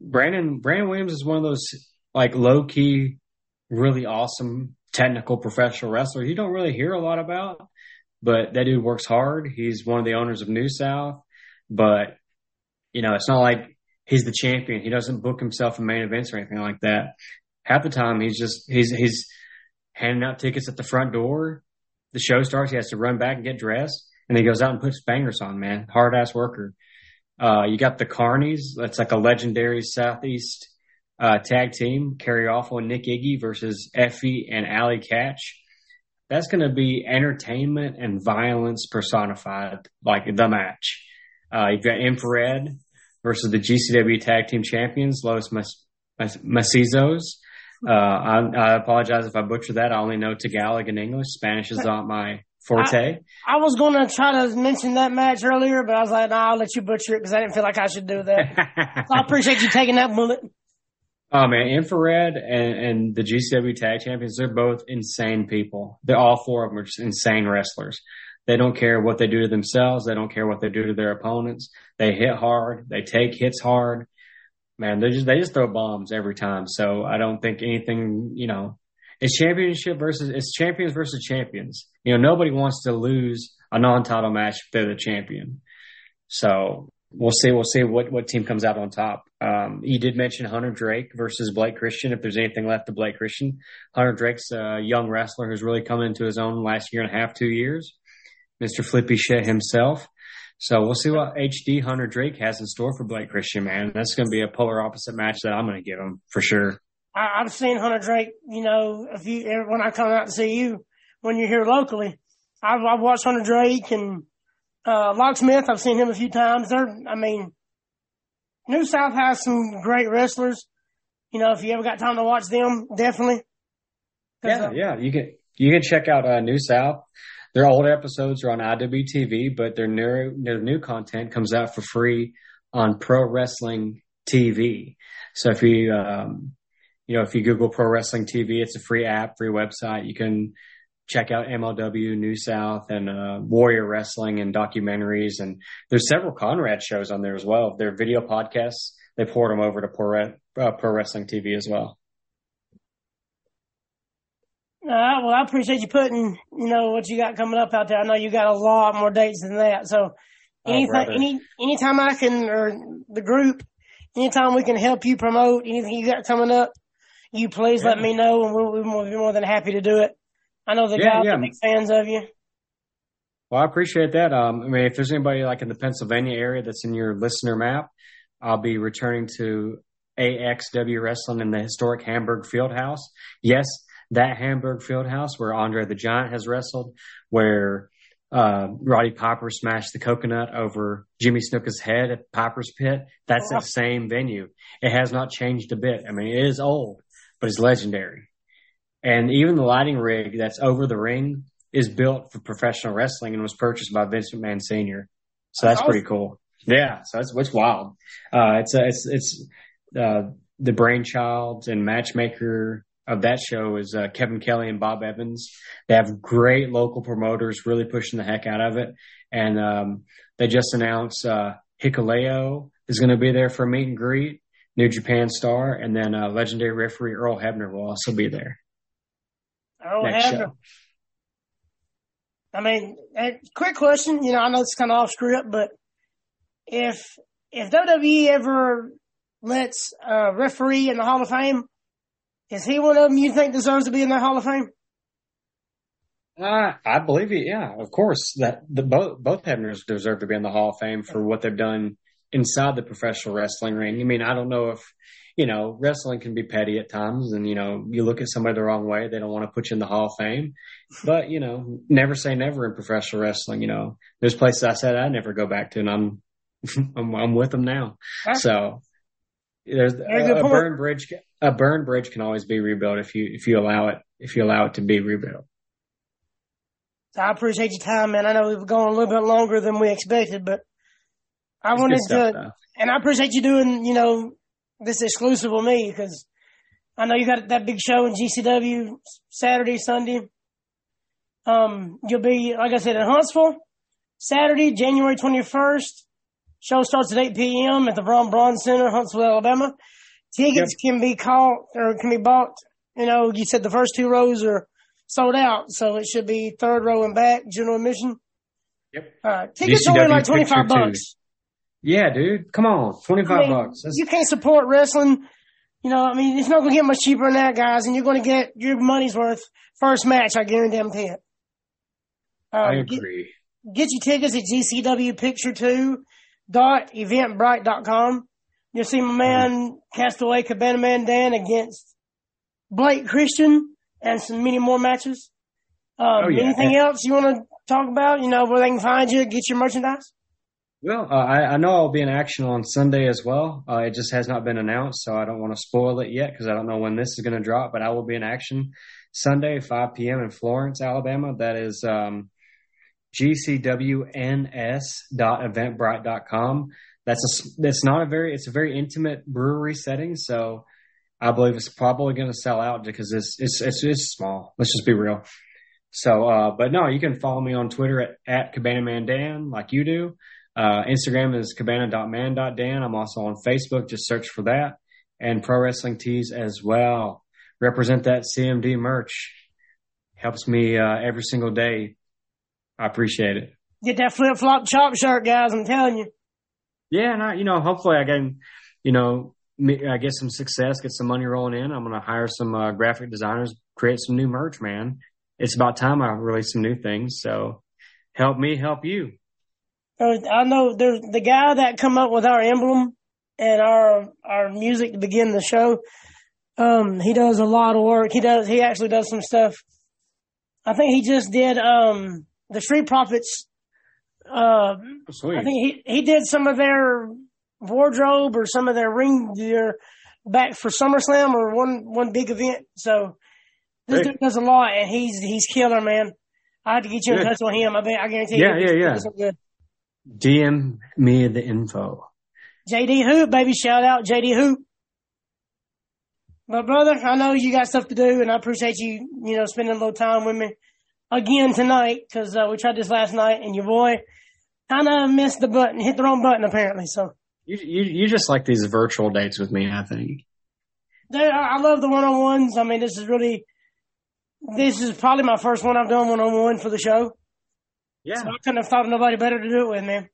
Brandon Williams is one of those like low-key really awesome technical professional wrestlers you don't really hear a lot about, but that dude works hard. He's one of the owners of New South, but you know, it's not like he's the champion. He doesn't book himself in main events or anything like that. Half the time he's handing out tickets at the front door. The show starts, he has to run back and get dressed. And he goes out and puts bangers on, man. Hard-ass worker. You got the Carnies. That's like a legendary Southeast tag team. Kerry Awful and Nick Iggy versus Effie and Allie Catch. That's going to be entertainment and violence personified, like the match. You've got Infrared versus the GCW tag team champions, Los Macizos. I apologize if I butcher that. I only know Tagalog and English. Spanish is not my forte. I was going to try to mention that match earlier, but I was like, nah, I'll let you butcher it because I didn't feel like I should do that. So I appreciate you taking that bullet. Oh, man, Infrared and the GCW Tag Champions, they're both insane people. They're all four of them are just insane wrestlers. They don't care what they do to themselves. They don't care what they do to their opponents. They hit hard. They take hits hard. Man, they just throw bombs every time. So I don't think anything, you know, it's champions versus champions. You know, nobody wants to lose a non-title match if they're the champion. So we'll see what team comes out on top. You did mention Hunter Drake versus Blake Christian. If there's anything left to Blake Christian, Hunter Drake's a young wrestler who's really come into his own last year and a half, 2 years. Mr. Flippy Shit himself. So we'll see what HD Hunter Drake has in store for Blake Christian, man. That's going to be a polar opposite match that I'm going to give him for sure. I've seen Hunter Drake, you know, when I come out to see you, when you're here locally, I've watched Hunter Drake and Locksmith. I've seen him a few times. New South has some great wrestlers. You know, if you ever got time to watch them, definitely. Yeah. You can check out New South. Their old episodes are on IWTV, but their new content comes out for free on Pro Wrestling TV. So if you, if you Google Pro Wrestling TV, it's a free app, free website. You can check out MLW, New South, and Warrior Wrestling and documentaries. And there's several Conrad shows on there as well. Their video podcasts, they poured them over to Pro Wrestling TV as well. Well, I appreciate you putting, what you got coming up out there. I know you got a lot more dates than that. So anytime I can, or the group, anytime we can help you promote anything you got coming up, you please let me know, and we'll be more than happy to do it. I know the guys are big fans of you. Well, I appreciate that. If there's anybody like in the Pennsylvania area that's in your listener map, I'll be returning to AXW Wrestling in the historic Hamburg Fieldhouse. Yes. That Hamburg Fieldhouse where Andre the Giant has wrestled, where Roddy Piper smashed the coconut over Jimmy Snuka's head at Piper's Pit. That's that same venue. It has not changed a bit. I mean, it is old, but it's legendary. And even the lighting rig that's over the ring is built for professional wrestling and was purchased by Vince McMahon Sr. So that's pretty cool. Yeah, so it's wild. It's the brainchild and matchmaker of that show is Kevin Kelly and Bob Evans. They have great local promoters really pushing the heck out of it. And they just announced Hikuleo is going to be there for a meet and greet, New Japan star, and then legendary referee Earl Hebner will also be there. Earl Hebner. Show. Quick question. I know it's kind of off script, but if WWE ever lets a referee in the Hall of Fame, is he one of them you think deserves to be in the Hall of Fame? I believe it. Yeah, of course. That both Hebners deserve to be in the Hall of Fame for what they've done inside the professional wrestling ring. I mean, I don't know if wrestling can be petty at times, and you look at somebody the wrong way, they don't want to put you in the Hall of Fame. But never say never in professional wrestling. There's places I said I never go back to, and I'm with them now. So there's a burn bridge. A burn bridge can always be rebuilt if you allow it to be rebuilt. So I appreciate your time, man. I know we've gone a little bit longer than we expected, but I appreciate you doing, this exclusive with me, because I know you got that big show in GCW Saturday, Sunday. You'll be, like I said, in Huntsville Saturday, January 21st. Show starts at 8 p.m. at the Von Braun Center, Huntsville, Alabama. Tickets can be bought. You said the first two rows are sold out, so it should be third row and back, general admission. Yep. Tickets are only like $25. Yeah, dude. Come on. $25. You can't support wrestling. It's not going to get much cheaper than that, guys, and you're going to get your money's worth first match. I guarantee it. I agree. Get your tickets at GCWpicture2.eventbrite.com. You'll see my man, Castaway Cabana Man Dan, against Blake Christian and some many more matches. Anything else you want to talk about, where they can find you, get your merchandise? Well, I know I'll be in action on Sunday as well. It just has not been announced, so I don't want to spoil it yet because I don't know when this is going to drop, but I will be in action Sunday, 5 p.m. in Florence, Alabama. That is gcwns.eventbrite.com. It's a very intimate brewery setting, so I believe it's probably going to sell out because it's small. Let's just be real. So, but no, you can follow me on Twitter at Cabana Man Dan, like you do. Instagram is cabana.man.dan. I'm also on Facebook. Just search for that. And Pro Wrestling Tees as well. Represent that CMD merch. Helps me every single day. I appreciate it. Get that flip-flop chop shirt, guys. I'm telling you. Yeah, and hopefully I can, I get some success, get some money rolling in. I'm going to hire some graphic designers, create some new merch, man. It's about time I release some new things. So help me help you. I know there's the guy that come up with our emblem and our music to begin the show. He does a lot of work. He actually does some stuff. I think he just did the Street Profits. I think he did some of their wardrobe or some of their ring gear back for SummerSlam or one big event. So this dude does a lot, and he's killer, man. I had to get you in touch with him. I guarantee you. Yeah. DM me the info. JD Hoop, baby. Shout out JD Hoop. But brother, I know you got stuff to do, and I appreciate you, spending a little time with me again tonight, because we tried this last night, and your boy kind of missed the button, hit the wrong button apparently. So you just like these virtual dates with me, I think. Dude, I love the one-on-ones. I mean, this is probably my first one I've done one-on-one for the show. Yeah. So I couldn't have thought of nobody better to do it with, man.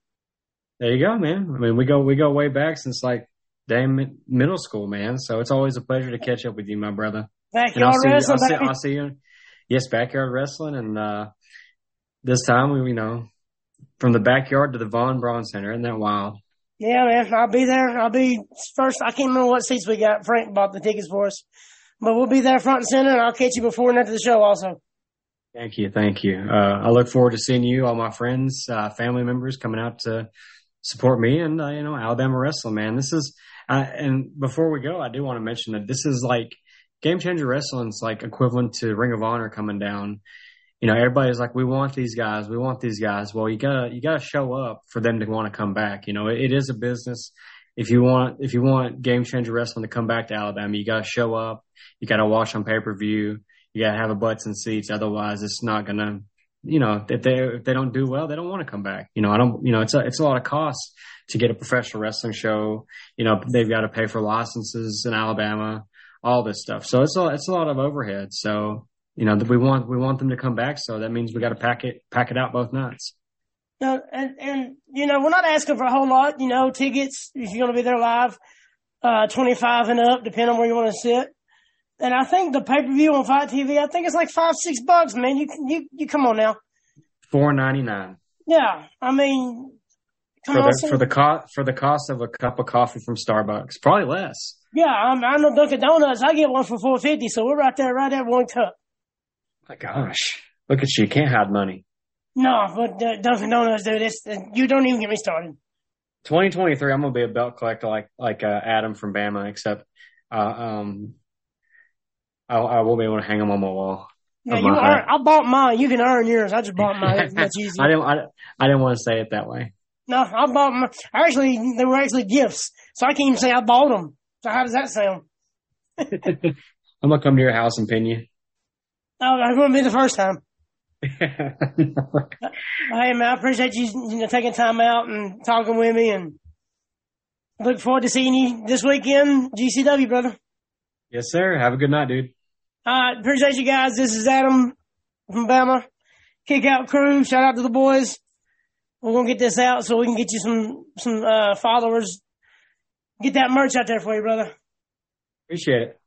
There you go, man. I mean, we go way back since like damn middle school, man. So it's always a pleasure to catch up with you, my brother. Backyard wrestling. I'll see you. Yes, backyard wrestling. And this time, from the backyard to the Von Braun Center. Isn't that wild? Yeah, man. I'll be there. I'll be first. I can't remember what seats we got. Frank bought the tickets for us. But we'll be there front and center, and I'll catch you before and after the show also. Thank you. I look forward to seeing you, all my friends, family members coming out to support me and, Alabama Wrestling, man. This is, and before we go, I do want to mention that this is like Game Changer Wrestling's like equivalent to Ring of Honor coming down. Everybody's like, we want these guys. Well, you gotta show up for them to want to come back. It is a business. If you want Game Changer Wrestling to come back to Alabama, you gotta show up. You gotta watch on pay-per-view. You got to have a butts and seats. Otherwise, it's not going to, if they don't do well, they don't want to come back. It's a lot of cost to get a professional wrestling show. They've got to pay for licenses in Alabama, all this stuff. So it's a lot of overhead. So, we want them to come back. So that means we got to pack it out both nights. No, and we're not asking for a whole lot, tickets, if you're going to be there live, 25 and up, depending on where you want to sit. And I think the pay-per-view on Fight TV, I think it's like $5-6, man. You come on now. $4.99. Yeah, I mean, for the cost of a cup of coffee from Starbucks, probably less. Yeah, I know Dunkin' Donuts. I get one for $4.50, so we're right at one cup. My gosh, look at you! Can't hide money. No, but Dunkin' Donuts, dude, you don't even get me started. 2023, I'm gonna be a belt collector like Adam from Bama, except I won't be able to hang them on my wall. Yeah, I bought mine. You can earn yours. I just bought mine. It's much easier. I didn't want to say it that way. No, I bought mine. Actually, they were actually gifts, so I can't even say I bought them. So how does that sound? I'm gonna come to your house and pin you. Oh, it wouldn't be the first time. Hey, man, I appreciate you, taking time out and talking with me, and look forward to seeing you this weekend, GCW, brother. Yes, sir. Have a good night, dude. Appreciate you guys. This is Adam from Bama. Kick Out Crew. Shout out to the boys. We're going to get this out so we can get you some followers. Get that merch out there for you, brother. Appreciate it.